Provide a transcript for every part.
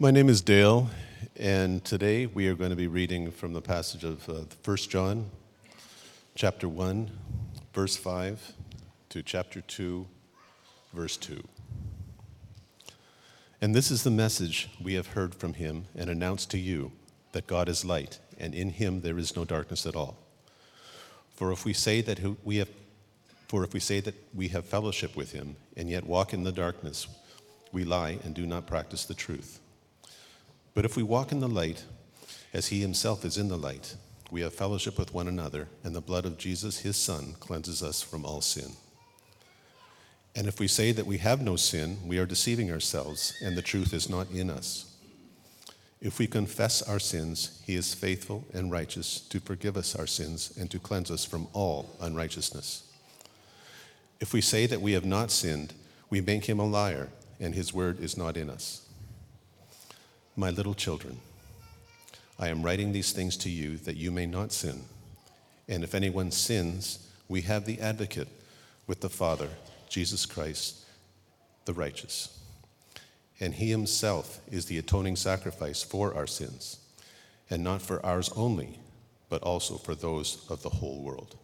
My name is Dale, and today we are going to be reading from the passage of 1 John, chapter 1, verse 5, to chapter 2, verse 2. And this is the message we have heard from him and announced to you, that God is light, and in him there is no darkness at all. For if we say that we have fellowship with him, and yet walk in the darkness, we lie and do not practice the truth. But if we walk in the light, as he himself is in the light, we have fellowship with one another, and the blood of Jesus, his Son, cleanses us from all sin. And if we say that we have no sin, we are deceiving ourselves, and the truth is not in us. If we confess our sins, he is faithful and righteous to forgive us our sins and to cleanse us from all unrighteousness. If we say that we have not sinned, we make him a liar, and his word is not in us. My little children, I am writing these things to you that you may not sin. And if anyone sins, we have the advocate with the Father, Jesus Christ, the righteous. And he himself is the atoning sacrifice for our sins, and not for ours only, but also for those of the whole world.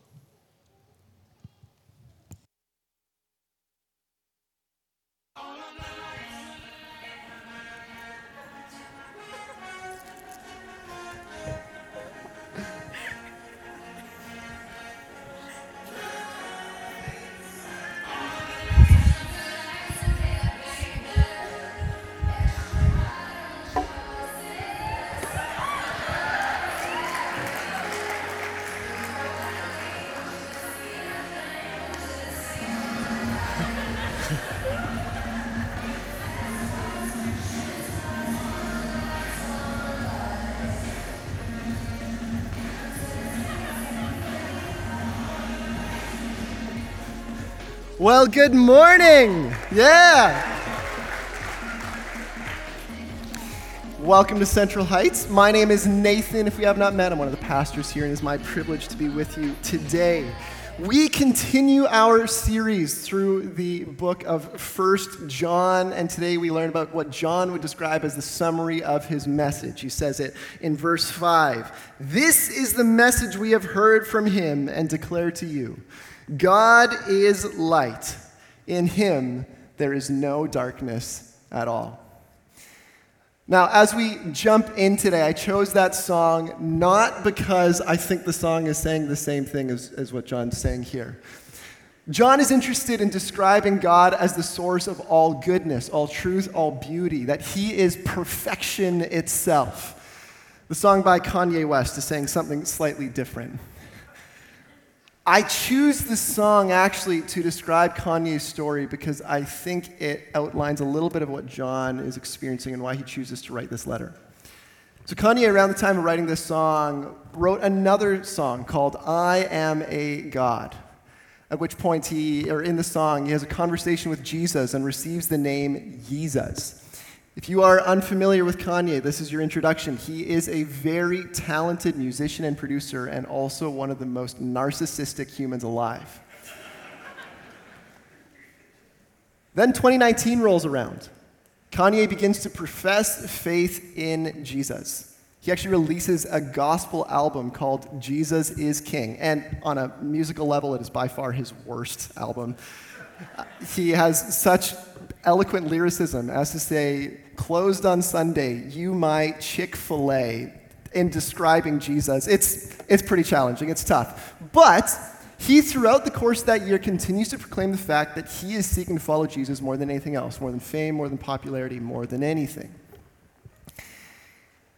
Well, good morning. Welcome to Central Heights. My name is Nathan. If we have not met, I'm one of the pastors here, and it's my privilege to be with you today. We continue our series through the book of 1 John, and today we learn about what John would describe as the summary of his message. He says it in verse 5. This is the message we have heard from him and declare to you. God is light. In him, there is no darkness at all. Now, as we jump in today, I chose that song not because I think the song is saying the same thing as what John's saying here. John is interested in describing God as the source of all goodness, all truth, all beauty, that he is perfection itself. The song by Kanye West is saying something slightly different. I choose this song actually to describe Kanye's story because I think it outlines a little bit of what John is experiencing and why he chooses to write this letter. So Kanye, around the time of writing this song, wrote another song called I Am a God, at which point in the song, he has a conversation with Jesus and receives the name Yeezus. If you are unfamiliar with Kanye, this is your introduction. He is a very talented musician and producer and also one of the most narcissistic humans alive. Then 2019 rolls around. Kanye begins to profess faith in Jesus. He actually releases a gospel album called Jesus is King. And on a musical level, it is by far his worst album. He has such eloquent lyricism as to say, closed on Sunday, you my Chick-fil-A, in describing Jesus. It's pretty challenging, it's tough. But he, throughout the course of that year, continues to proclaim the fact that he is seeking to follow Jesus more than anything else, more than fame, more than popularity, more than anything.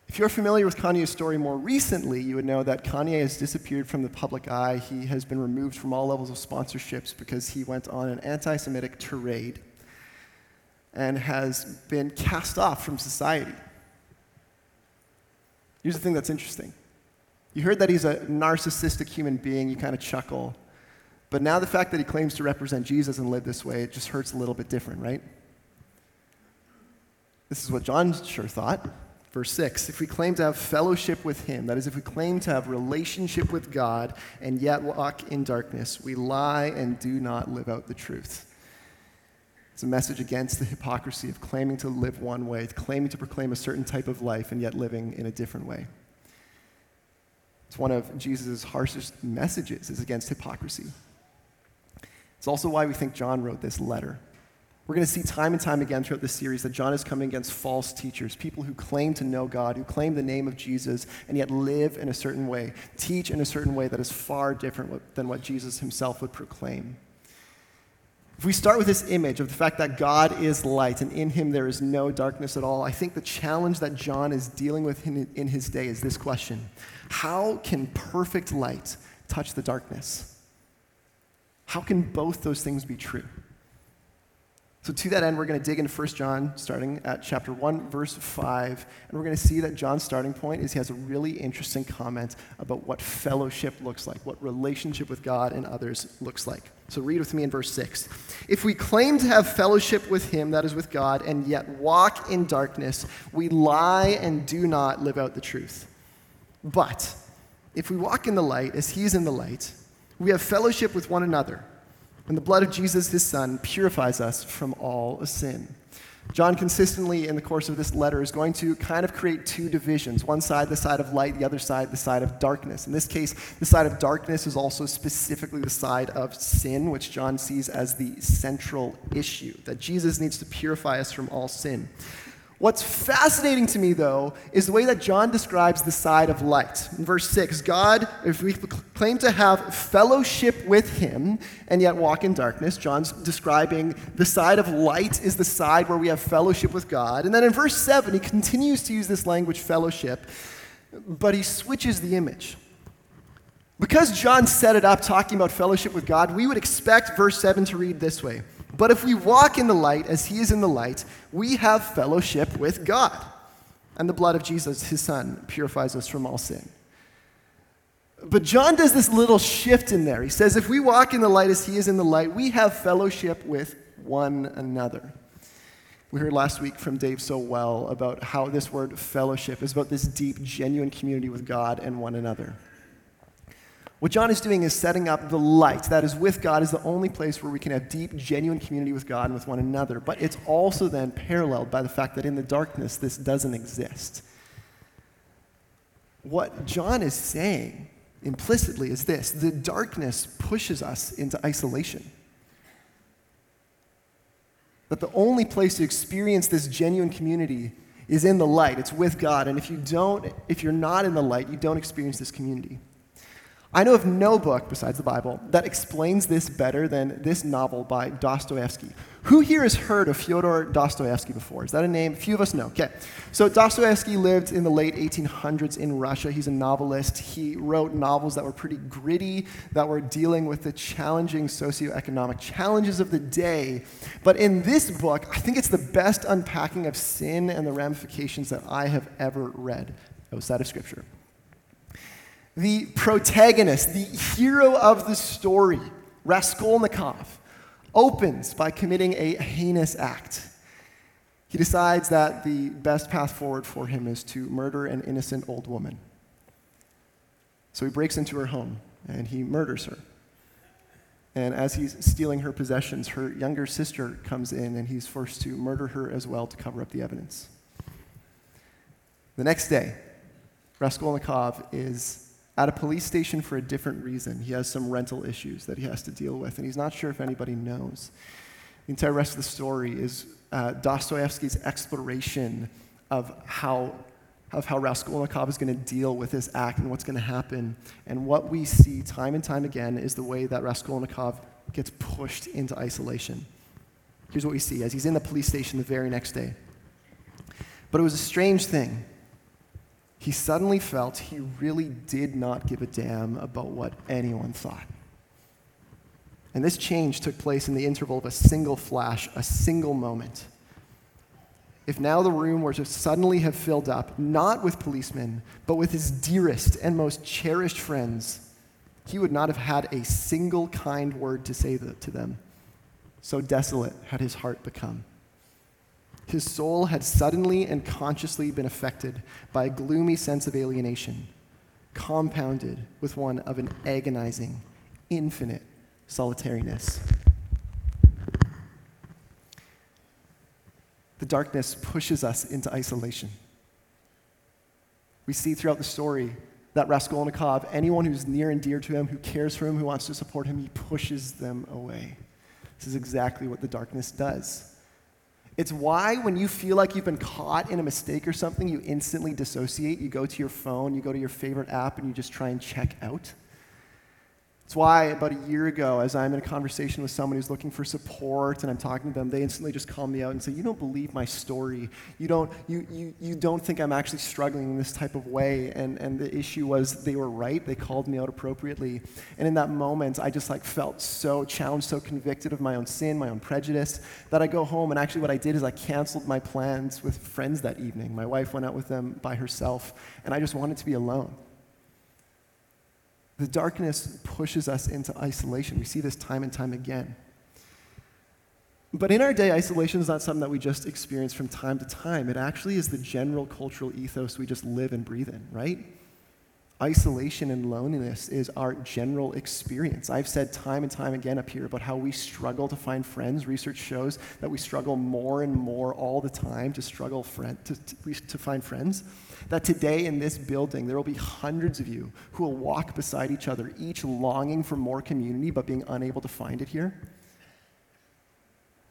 If you're familiar with Kanye's story more recently, you would know that Kanye has disappeared from the public eye. He has been removed from all levels of sponsorships because he went on an anti-Semitic tirade and has been cast off from society. Here's the thing that's interesting. You heard that he's a narcissistic human being, you kind of chuckle, but now the fact that he claims to represent Jesus and live this way, it just hurts a little bit different, right? This is what John sure thought. Verse 6, if we claim to have fellowship with him, that is, if we claim to have relationship with God and yet walk in darkness, we lie and do not live out the truth. It's a message against the hypocrisy of claiming to live one way, claiming to proclaim a certain type of life, and yet living in a different way. It's one of Jesus' harshest messages, is against hypocrisy. It's also why we think John wrote this letter. We're going to see time and time again throughout this series that John is coming against false teachers, people who claim to know God, who claim the name of Jesus, and yet live in a certain way, teach in a certain way that is far different than what Jesus himself would proclaim. If we start with this image of the fact that God is light and in him there is no darkness at all, I think the challenge that John is dealing with in his day is this question: how can perfect light touch the darkness? How can both those things be true? So to that end, we're going to dig into 1 John, starting at chapter 1, verse 5, and we're going to see that John's starting point is he has a really interesting comment about what fellowship looks like, what relationship with God and others looks like. So read with me in verse 6. If we claim to have fellowship with him, that is with God, and yet walk in darkness, we lie and do not live out the truth. But if we walk in the light as he is in the light, we have fellowship with one another, and the blood of Jesus, his son, purifies us from all sin. John consistently, in the course of this letter, is going to kind of create two divisions. One side, the side of light, the other side, the side of darkness. In this case, the side of darkness is also specifically the side of sin, which John sees as the central issue, that Jesus needs to purify us from all sin. What's fascinating to me, though, is the way that John describes the side of light. In verse 6, God, if we claim to have fellowship with him and yet walk in darkness, John's describing the side of light is the side where we have fellowship with God. And then in verse 7, he continues to use this language, fellowship, but he switches the image. Because John set it up talking about fellowship with God, we would expect verse 7 to read this way: but if we walk in the light as he is in the light, we have fellowship with God, and the blood of Jesus, his son, purifies us from all sin. But John does this little shift in there. He says, if we walk in the light as he is in the light, we have fellowship with one another. We heard last week from Dave so well about how this word fellowship is about this deep, genuine community with God and one another. What John is doing is setting up the light, that is, with God, is the only place where we can have deep, genuine community with God and with one another. But it's also then paralleled by the fact that in the darkness, this doesn't exist. What John is saying implicitly is this: the darkness pushes us into isolation. That the only place to experience this genuine community is in the light. It's with God. And if you're not in the light, you don't experience this community. I know of no book, besides the Bible, that explains this better than this novel by Dostoevsky. Who here has heard of Fyodor Dostoevsky before? Is that a name? A few of us know. Okay. So Dostoevsky lived in the late 1800s in Russia. He's a novelist. He wrote novels that were pretty gritty, that were dealing with the challenging socioeconomic challenges of the day. But in this book, I think it's the best unpacking of sin and the ramifications that I have ever read outside of Scripture. The protagonist, the hero of the story, Raskolnikov, opens by committing a heinous act. He decides that the best path forward for him is to murder an innocent old woman. So he breaks into her home and he murders her. And as he's stealing her possessions, her younger sister comes in and he's forced to murder her as well to cover up the evidence. The next day, Raskolnikov is at a police station for a different reason. He has some rental issues that he has to deal with, and he's not sure if anybody knows. The entire rest of the story is Dostoevsky's exploration of how Raskolnikov is going to deal with this act and what's going to happen. And what we see time and time again is the way that Raskolnikov gets pushed into isolation. Here's what we see as he's in the police station the very next day. But it was a strange thing. He suddenly felt he really did not give a damn about what anyone thought. And this change took place in the interval of a single flash, a single moment. If now the room were to suddenly have filled up, not with policemen, but with his dearest and most cherished friends, he would not have had a single kind word to say to them. So desolate had his heart become. His soul had suddenly and consciously been affected by a gloomy sense of alienation, compounded with one of an agonizing, infinite solitariness. the darkness pushes us into isolation. We see throughout the story that Raskolnikov, anyone who's near and dear to him, who cares for him, who wants to support him, he pushes them away. This is exactly what the darkness does. It's why when you feel like you've been caught in a mistake or something, you instantly dissociate. You go to your phone, you go to your favorite app, and you just try and check out. It's why about a year ago, as I'm in a conversation with someone who's looking for support and I'm talking to them, they instantly just call me out and say, you don't believe my story. You don't think I'm actually struggling in this type of way. And the issue was they were right. They called me out appropriately. And in that moment, I just felt so challenged, so convicted of my own sin, my own prejudice, that I go home and actually what I did is I canceled my plans with friends that evening. My wife went out with them by herself and I just wanted to be alone. The darkness pushes us into isolation. We see this time and time again. But in our day, isolation is not something that we just experience from time to time. It actually is the general cultural ethos we just live and breathe in, right? Isolation and loneliness is our general experience. I've said time and time again up here about how we struggle to find friends. Research shows that we struggle more and more all the time to find friends. That today in this building, there will be hundreds of you who will walk beside each other, each longing for more community but being unable to find it here.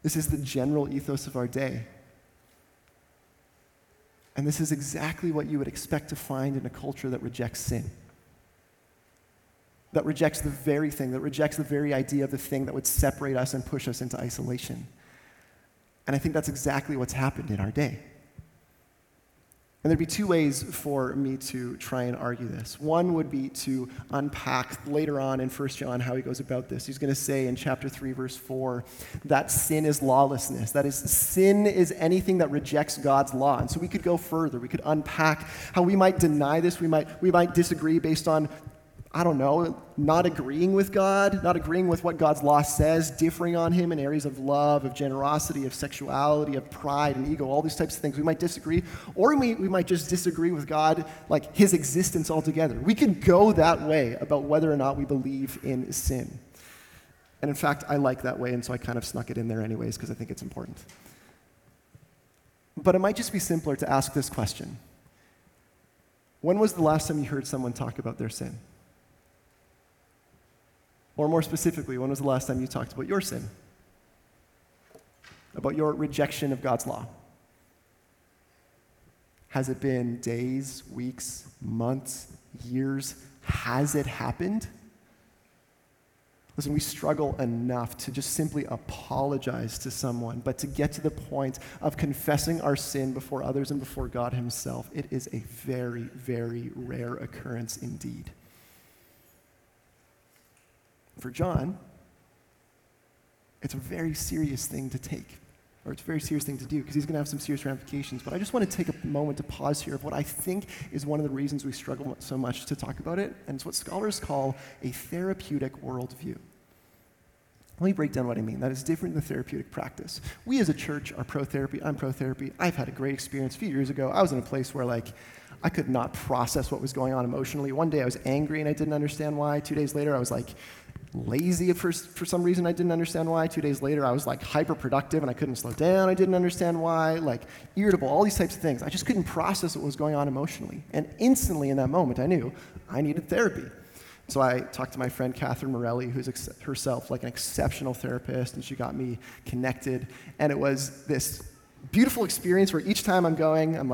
This is the general ethos of our day. And this is exactly what you would expect to find in a culture that rejects sin, that rejects the very thing, that rejects the very idea of the thing that would separate us and push us into isolation. And I think that's exactly what's happened in our day. And there'd be two ways for me to try and argue this. One would be to unpack later on in 1 John how he goes about this. He's going to say in chapter 3, verse 4, that sin is lawlessness. That is, sin is anything that rejects God's law. And so we could go further. We could unpack how we might deny this. We might disagree based on, I don't know, not agreeing with God, not agreeing with what God's law says, differing on him in areas of love, of generosity, of sexuality, of pride and ego, all these types of things. We might disagree, or we might just disagree with God, like his existence altogether. We could go that way about whether or not we believe in sin. And in fact, I like that way, and so I kind of snuck it in there anyways because I think it's important. But it might just be simpler to ask this question. When was the last time you heard someone talk about their sin? Or more specifically, when was the last time you talked about your sin? About your rejection of God's law? Has it been days, weeks, months, years? Has it happened? Listen, we struggle enough to just simply apologize to someone, but to get to the point of confessing our sin before others and before God himself, it is a very, very rare occurrence indeed. For John, it's a very serious thing to take, or it's a very serious thing to do, because he's going to have some serious ramifications. But I just want to take a moment to pause here of what I think is one of the reasons we struggle so much to talk about it, and it's what scholars call a therapeutic worldview. Let me break down what I mean. That is different than therapeutic practice. We as a church are pro-therapy. I'm pro-therapy. I've had a great experience. A few years ago, I was in a place where, I could not process what was going on emotionally. One day I was angry and I didn't understand why. 2 days later I was lazy for some reason I didn't understand why. 2 days later I was hyperproductive and I couldn't slow down. I didn't understand why. Irritable, all these types of things. I just couldn't process what was going on emotionally. And instantly in that moment I knew I needed therapy. So I talked to my friend Catherine Morelli, who's herself an exceptional therapist, and she got me connected. And it was this beautiful experience where each time I'm going, I'm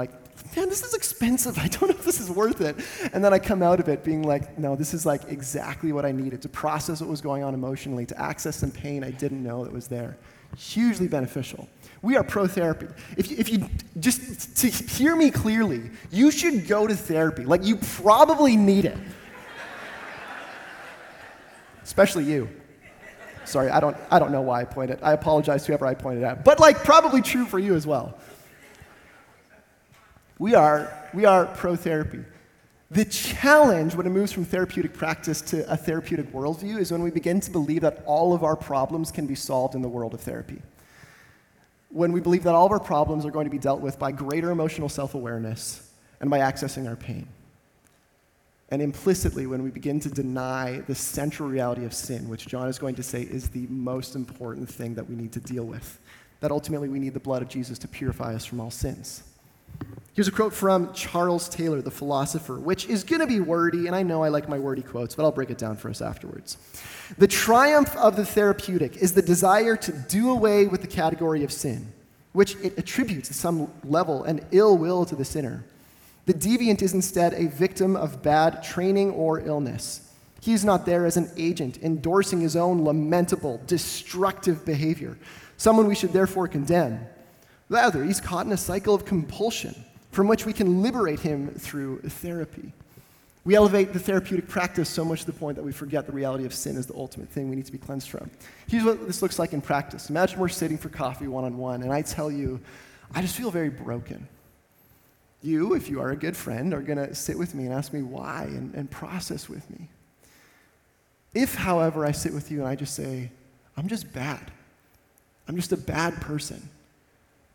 man, this is expensive. I don't know if this is worth it. And then I come out of it being no, this is exactly what I needed to process what was going on emotionally, to access some pain I didn't know that was there. Hugely beneficial. We are pro-therapy. If you just to hear me clearly, you should go to therapy. You probably need it. Especially you. Sorry, I don't know why I pointed. I apologize to whoever I pointed at. But probably true for you as well. We are pro-therapy. The challenge when it moves from therapeutic practice to a therapeutic worldview is when we begin to believe that all of our problems can be solved in the world of therapy. When we believe that all of our problems are going to be dealt with by greater emotional self-awareness and by accessing our pain. And implicitly, when we begin to deny the central reality of sin, which John is going to say is the most important thing that we need to deal with. that ultimately we need the blood of Jesus to purify us from all sins. Here's a quote from Charles Taylor, the philosopher, which is going to be wordy, and I know I like my wordy quotes, but I'll break it down for us afterwards. The triumph of the therapeutic is the desire to do away with the category of sin, which it attributes to some level an ill will to the sinner. The deviant is instead a victim of bad training or illness. He is not there as an agent, endorsing his own lamentable, destructive behavior, someone we should therefore condemn. Rather, he's caught in a cycle of compulsion, from which we can liberate him through therapy. We elevate the therapeutic practice so much to the point that we forget the reality of sin is the ultimate thing we need to be cleansed from. Here's what this looks like in practice. Imagine we're sitting for coffee one-on-one, and I tell you, I just feel very broken. You, if you are a good friend, are gonna sit with me and ask me why and process with me. If, however, I sit with you and I just say, I'm just bad. I'm just a bad person.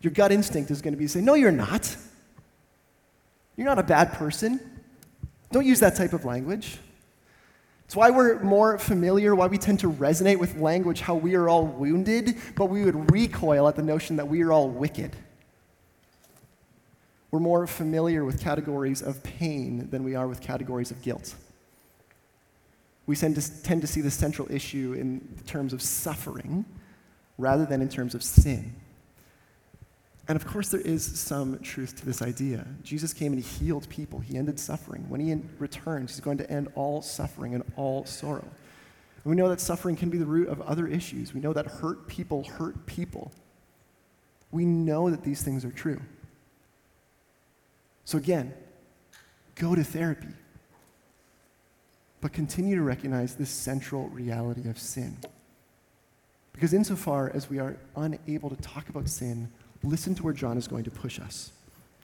Your gut instinct is gonna be to say, no, you're not. You're not a bad person. Don't use that type of language. It's why we're more familiar, why we tend to resonate with language, how we are all wounded, but we would recoil at the notion that we are all wicked. We're more familiar with categories of pain than we are with categories of guilt. We tend to see the central issue in terms of suffering rather than in terms of sin. And of course, there is some truth to this idea. Jesus came and he healed people. He ended suffering. When he returns, he's going to end all suffering and all sorrow. And we know that suffering can be the root of other issues. We know that hurt people hurt people. We know that these things are true. So again, go to therapy. But continue to recognize this central reality of sin. Because insofar as we are unable to talk about sin, listen to where John is going to push us.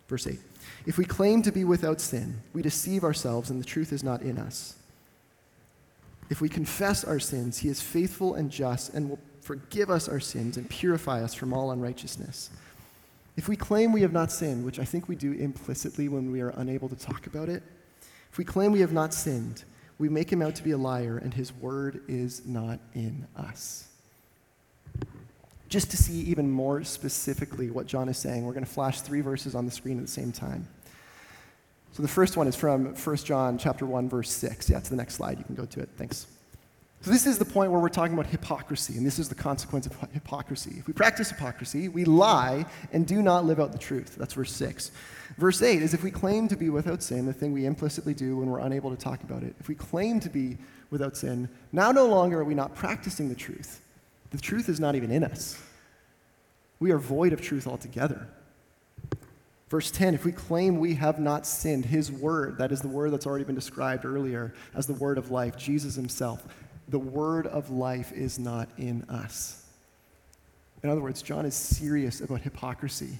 Verse 8, if we claim to be without sin, we deceive ourselves and the truth is not in us. If we confess our sins, he is faithful and just and will forgive us our sins and purify us from all unrighteousness. If we claim we have not sinned, which I think we do implicitly when we are unable to talk about it, if we claim we have not sinned, we make him out to be a liar and his word is not in us. Just to see even more specifically what John is saying, we're going to flash three verses on the screen at the same time. So the first one is from 1 John chapter 1, verse 6. Yeah, to the next slide. You can go to it. Thanks. So this is the point where we're talking about hypocrisy, and this is the consequence of hypocrisy. If we practice hypocrisy, we lie and do not live out the truth. That's verse 6. Verse 8 is if we claim to be without sin, the thing we implicitly do when we're unable to talk about it. If we claim to be without sin, now no longer are we not practicing the truth. The truth is not even in us. We are void of truth altogether. Verse 10, if we claim we have not sinned, his word, that is the word that's already been described earlier as the word of life, Jesus himself, the word of life is not in us. In other words, John is serious about hypocrisy.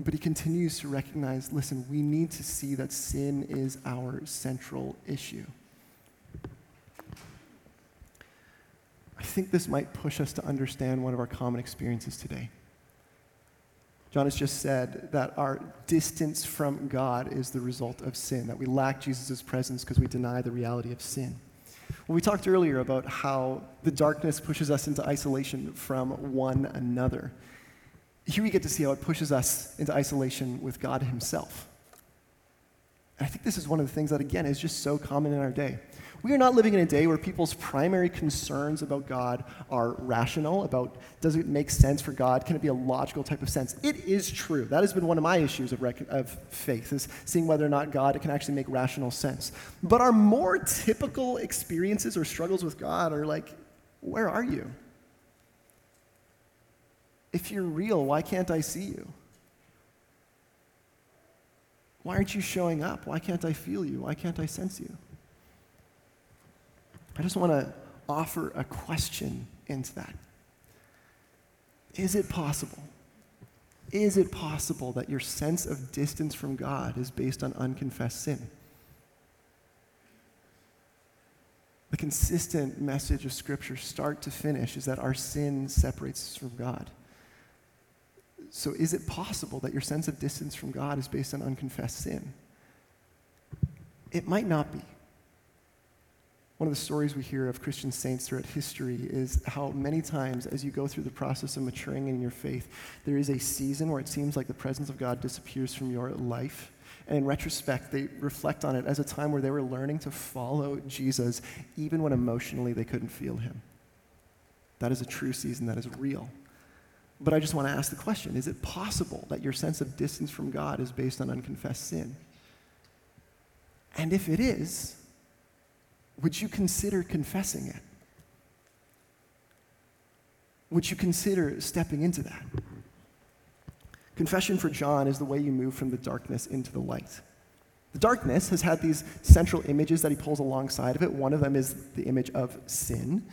But he continues to recognize, listen, we need to see that sin is our central issue. I think this might push us to understand one of our common experiences today. John has just said that our distance from God is the result of sin, that we lack Jesus' presence because we deny the reality of sin. Well, we talked earlier about how the darkness pushes us into isolation from one another. Here we get to see how it pushes us into isolation with God himself. And I think this is one of the things that, again, is just so common in our day. We are not living in a day where people's primary concerns about God are rational, about does it make sense for God? Can it be a logical type of sense? It is true. That has been one of my issues of faith, is seeing whether or not God can actually make rational sense. But our more typical experiences or struggles with God are like, where are you? If you're real, why can't I see you? Why aren't you showing up? Why can't I feel you? Why can't I sense you? I just want to offer a question into that. Is it possible? Is it possible that your sense of distance from God is based on unconfessed sin? The consistent message of Scripture, start to finish, is that our sin separates us from God. So is it possible that your sense of distance from God is based on unconfessed sin? It might not be. One of the stories we hear of Christian saints throughout history is how many times as you go through the process of maturing in your faith, there is a season where it seems like the presence of God disappears from your life. And in retrospect, they reflect on it as a time where they were learning to follow Jesus, even when emotionally they couldn't feel him. That is a true season, that is real. But I just want to ask the question, is it possible that your sense of distance from God is based on unconfessed sin? And if it is, would you consider confessing it? Would you consider stepping into that? Confession for John is the way you move from the darkness into the light. The darkness has had these central images that he pulls alongside of it. One of them is the image of sin.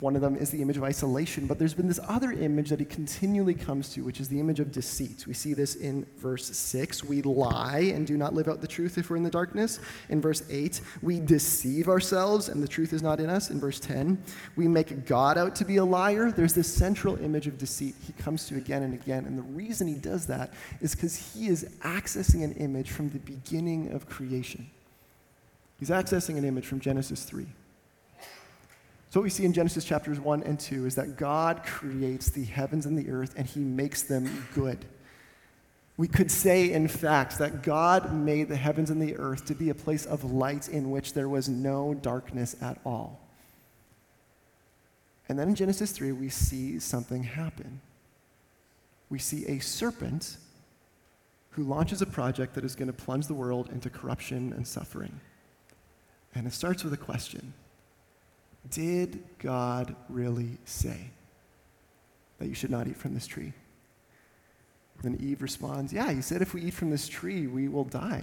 One of them is the image of isolation. But there's been this other image that he continually comes to, which is the image of deceit. We see this in verse 6. We lie and do not live out the truth if we're in the darkness. In verse 8, we deceive ourselves and the truth is not in us. In verse 10, we make God out to be a liar. There's this central image of deceit he comes to again and again. And the reason he does that is because he is accessing an image from the beginning of creation. He's accessing an image from Genesis 3. So what we see in Genesis chapters 1 and 2 is that God creates the heavens and the earth, and he makes them good. We could say, in fact, that God made the heavens and the earth to be a place of light in which there was no darkness at all. And then in Genesis 3, we see something happen. We see a serpent who launches a project that is going to plunge the world into corruption and suffering. And it starts with a question. Did God really say that you should not eat from this tree? Then Eve responds, yeah, he said if we eat from this tree, we will die.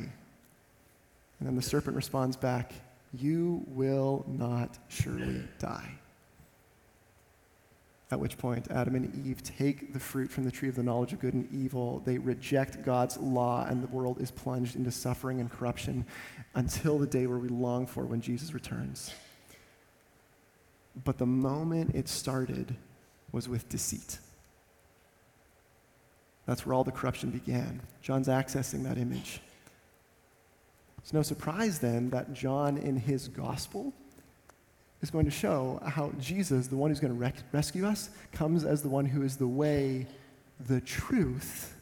And then the serpent responds back, you will not surely die. At which point, Adam and Eve take the fruit from the tree of the knowledge of good and evil. They reject God's law, and the world is plunged into suffering and corruption until the day where we long for when Jesus returns. But the moment it started was with deceit. That's where all the corruption began. John's accessing that image. It's no surprise then that John in his gospel is going to show how Jesus, the one who's going to rescue us, comes as the one who is the way, the truth,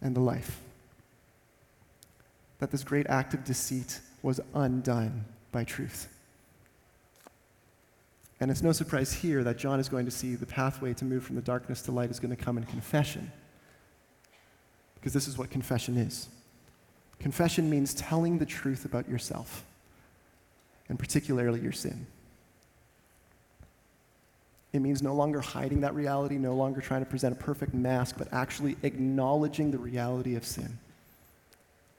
and the life. That this great act of deceit was undone by truth. And it's no surprise here that John is going to see the pathway to move from the darkness to light is going to come in confession. Because this is what confession is. Confession means telling the truth about yourself, and particularly your sin. It means no longer hiding that reality, no longer trying to present a perfect mask, but actually acknowledging the reality of sin.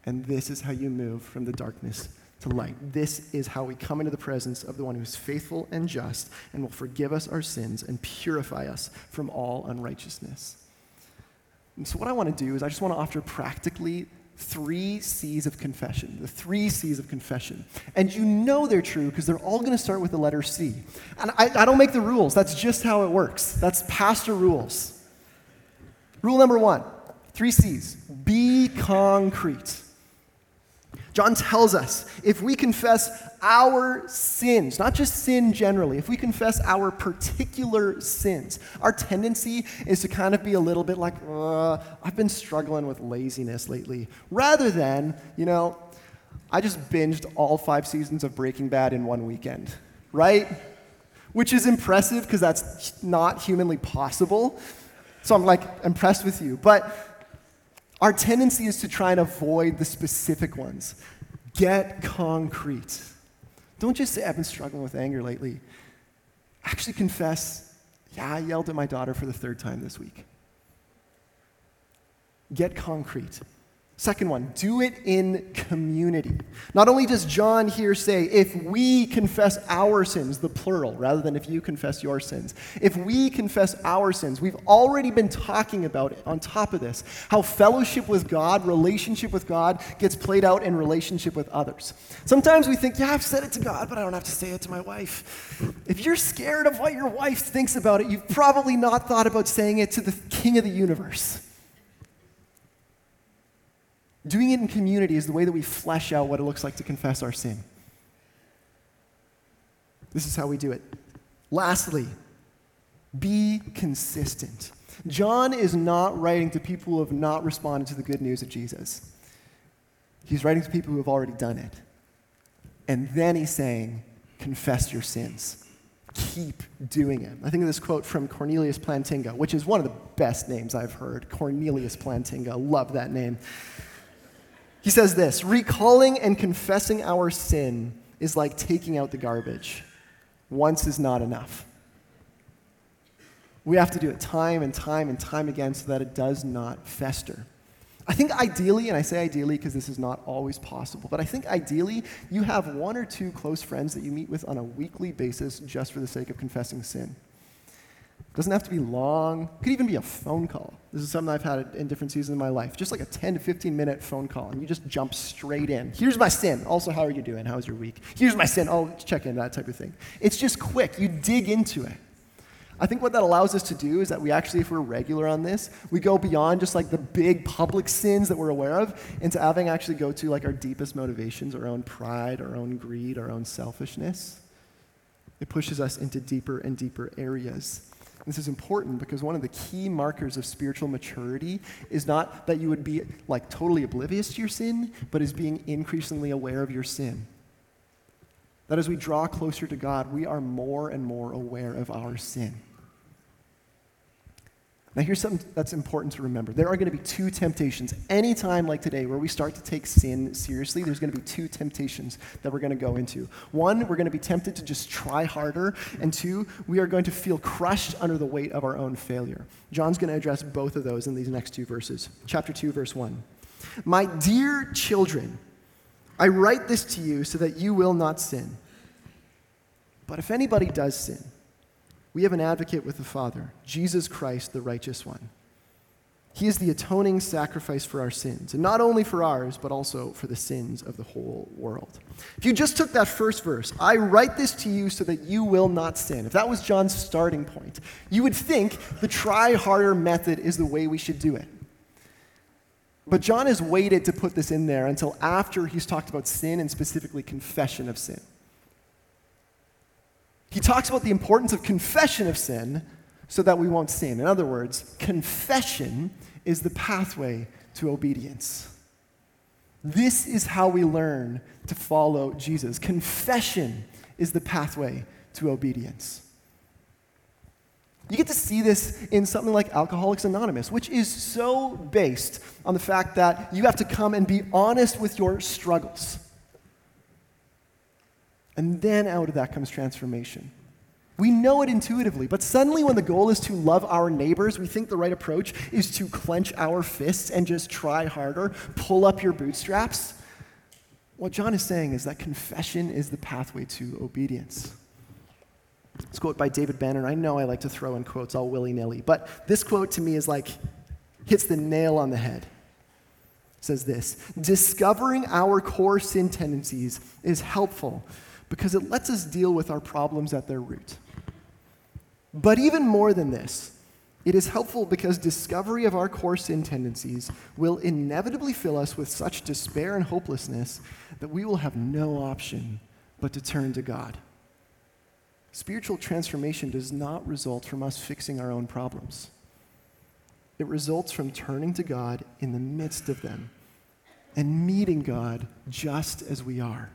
And this is how you move from the darkness to light. This is how we come into the presence of the one who is faithful and just and will forgive us our sins and purify us from all unrighteousness. And so what I want to do is I just want to offer practically three C's of confession, the three C's of confession. And you know they're true because they're all going to start with the letter C. And I don't make the rules. That's just how it works. That's pastor rules. Rule number one, three C's, be concrete. John tells us if we confess our sins, not just sin generally, if we confess our particular sins, our tendency is to kind of be a little bit like, I've been struggling with laziness lately, rather than, I just binged all 5 seasons of Breaking Bad in one weekend, right? Which is impressive because that's not humanly possible. So I'm impressed with you. But our tendency is to try and avoid the specific ones. Get concrete. Don't just say, I've been struggling with anger lately. Actually confess, I yelled at my daughter for the 3rd time this week. Get concrete. Second one, do it in community. Not only does John here say, if we confess our sins, the plural, rather than if you confess your sins. If we confess our sins, we've already been talking about it on top of this, how fellowship with God, relationship with God gets played out in relationship with others. Sometimes we think, I've said it to God, but I don't have to say it to my wife. If you're scared of what your wife thinks about it, you've probably not thought about saying it to the King of the universe. Doing it in community is the way that we flesh out what it looks like to confess our sin. This is how we do it. Lastly, be consistent. John is not writing to people who have not responded to the good news of Jesus. He's writing to people who have already done it. And then he's saying, confess your sins. Keep doing it. I think of this quote from Cornelius Plantinga, which is one of the best names I've heard. Cornelius Plantinga, love that name. He says this, recalling and confessing our sin is like taking out the garbage. Once is not enough. We have to do it time and time and time again so that it does not fester. I think ideally, and I say ideally because this is not always possible, but I think ideally you have one or two close friends that you meet with on a weekly basis just for the sake of confessing sin. It doesn't have to be long. It could even be a phone call. This is something I've had in different seasons of my life, just like a 10 to 15-minute phone call, and you just jump straight in. Here's my sin. Also, how are you doing? How was your week? Here's my sin. Oh, check in, that type of thing. It's just quick. You dig into it. I think what that allows us to do is that we actually, if we're regular on this, we go beyond just like the big public sins that we're aware of into having actually go to like our deepest motivations, our own pride, our own greed, our own selfishness. It pushes us into deeper and deeper areas. This is important because one of the key markers of spiritual maturity is not that you would be like totally oblivious to your sin, but is being increasingly aware of your sin. That as we draw closer to God, we are more and more aware of our sin. Now here's something that's important to remember. There are going to be two temptations. Any time like today where we start to take sin seriously, there's going to be two temptations that we're going to go into. One, we're going to be tempted to just try harder. And two, we are going to feel crushed under the weight of our own failure. John's going to address both of those in these next two verses. Chapter 2, verse 1. My dear children, I write this to you so that you will not sin. But if anybody does sin, we have an advocate with the Father, Jesus Christ, the righteous one. He is the atoning sacrifice for our sins, and not only for ours, but also for the sins of the whole world. If you just took that first verse, I write this to you so that you will not sin. If that was John's starting point, you would think the try harder method is the way we should do it. But John has waited to put this in there until after he's talked about sin and specifically confession of sin. He talks about the importance of confession of sin so that we won't sin. In other words, confession is the pathway to obedience. This is how we learn to follow Jesus. Confession is the pathway to obedience. You get to see this in something like Alcoholics Anonymous, which is so based on the fact that you have to come and be honest with your struggles. And then out of that comes transformation. We know it intuitively, but suddenly when the goal is to love our neighbors, we think the right approach is to clench our fists and just try harder, pull up your bootstraps. What John is saying is that confession is the pathway to obedience. This quote by David Banner, I know I like to throw in quotes all willy-nilly, but this quote to me is like, hits the nail on the head. It says this, discovering our core sin tendencies is helpful because it lets us deal with our problems at their root. But even more than this, it is helpful because discovery of our core sin tendencies will inevitably fill us with such despair and hopelessness that we will have no option but to turn to God. Spiritual transformation does not result from us fixing our own problems. It results from turning to God in the midst of them and meeting God just as we are.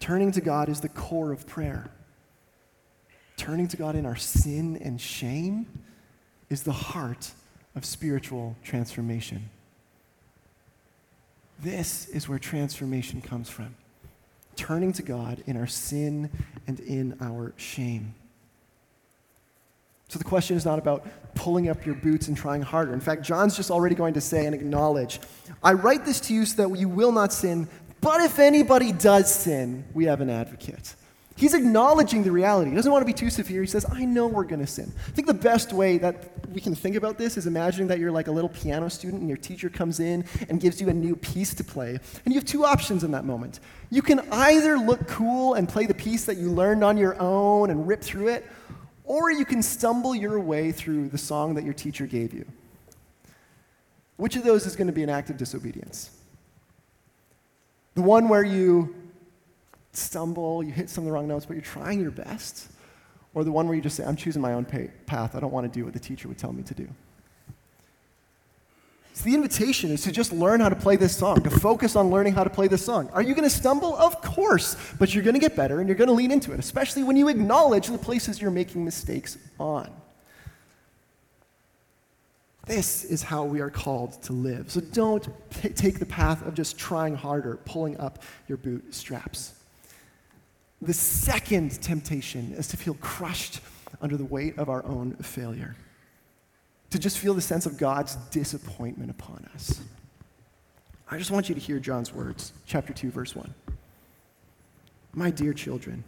Turning to God is the core of prayer. Turning to God in our sin and shame is the heart of spiritual transformation. This is where transformation comes from. Turning to God in our sin and in our shame. So the question is not about pulling up your boots and trying harder. In fact, John's just already going to say and acknowledge, I write this to you so that you will not sin, but if anybody does sin, we have an advocate. He's acknowledging the reality. He doesn't want to be too severe. He says, I know we're going to sin. I think the best way that we can think about this is imagining that you're like a little piano student and your teacher comes in and gives you a new piece to play. And you have two options in that moment. You can either look cool and play the piece that you learned on your own and rip through it, or you can stumble your way through the song that your teacher gave you. Which of those is going to be an act of disobedience? The one where you stumble, you hit some of the wrong notes, but you're trying your best, or the one where you just say, I'm choosing my own path. I don't want to do what the teacher would tell me to do. So the invitation is to just learn how to play this song, to focus on learning how to play this song. Are you going to stumble? Of course, but you're going to get better and you're going to lean into it, especially when you acknowledge the places you're making mistakes on. This is how we are called to live. So don't take the path of just trying harder, pulling up your bootstraps. The second temptation is to feel crushed under the weight of our own failure, to just feel the sense of God's disappointment upon us. I just want you to hear John's words, chapter 2, verse 1. My dear children.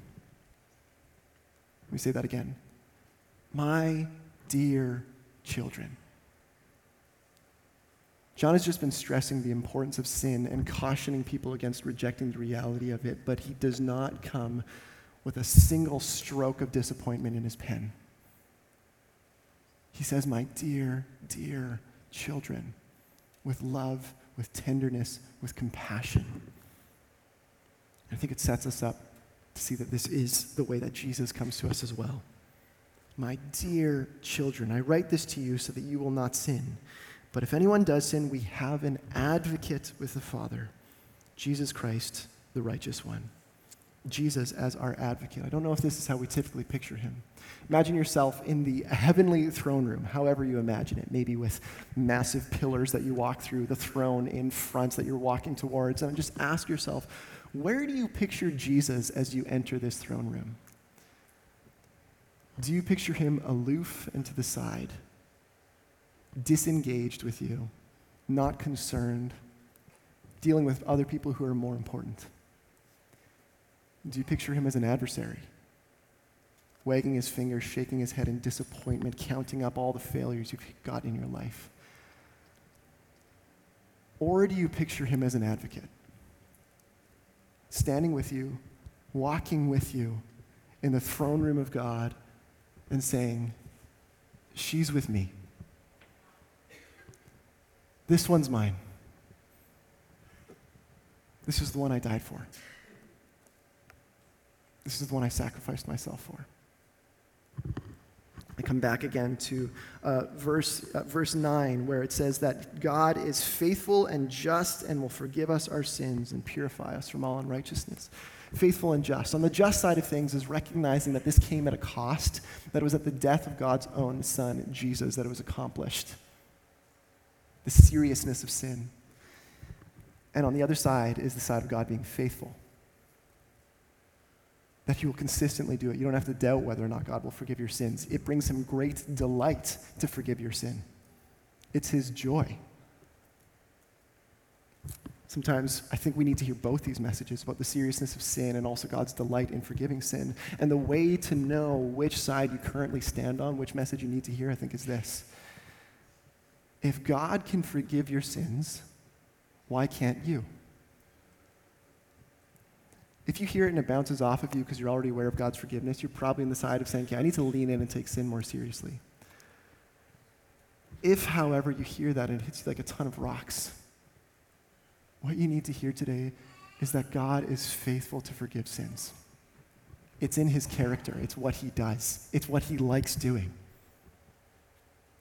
Let me say that again. My dear children. John has just been stressing the importance of sin and cautioning people against rejecting the reality of it, but he does not come with a single stroke of disappointment in his pen. He says, my dear, dear children, with love, with tenderness, with compassion. I think it sets us up to see that this is the way that Jesus comes to us as well. My dear children, I write this to you so that you will not sin. But if anyone does sin, we have an advocate with the Father, Jesus Christ, the righteous one. Jesus as our advocate. I don't know if this is how we typically picture him. Imagine yourself in the heavenly throne room, however you imagine it, maybe with massive pillars that you walk through, the throne in front that you're walking towards. And just ask yourself, where do you picture Jesus as you enter this throne room? Do you picture him aloof and to the side? Disengaged with you, not concerned, dealing with other people who are more important? Do you picture him as an adversary, wagging his fingers, shaking his head in disappointment, counting up all the failures you've got in your life? Or do you picture him as an advocate, standing with you, walking with you in the throne room of God and saying, she's with me. This one's mine. This is the one I died for. This is the one I sacrificed myself for. I come back again to verse 9, where it says that God is faithful and just and will forgive us our sins and purify us from all unrighteousness. Faithful and just. On the just side of things is recognizing that this came at a cost, that it was at the death of God's own Son, Jesus, that it was accomplished. The seriousness of sin. And on the other side is the side of God being faithful, that he will consistently do it. You don't have to doubt whether or not God will forgive your sins. It brings him great delight to forgive your sin. It's his joy. Sometimes I think we need to hear both these messages about the seriousness of sin and also God's delight in forgiving sin. And the way to know which side you currently stand on, which message you need to hear, I think is this. If God can forgive your sins, why can't you? If you hear it and it bounces off of you because you're already aware of God's forgiveness, you're probably on the side of saying, okay, I need to lean in and take sin more seriously. If, however, you hear that and it hits you like a ton of rocks, what you need to hear today is that God is faithful to forgive sins. It's in his character. It's what he does. It's what he likes doing.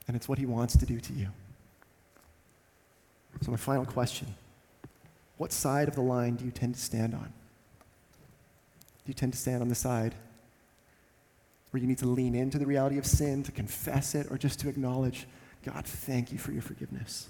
And it's what he wants to do to you. So my final question, what side of the line do you tend to stand on? Do you tend to stand on the side where you need to lean into the reality of sin, to confess it, or just to acknowledge, God, thank you for your forgiveness?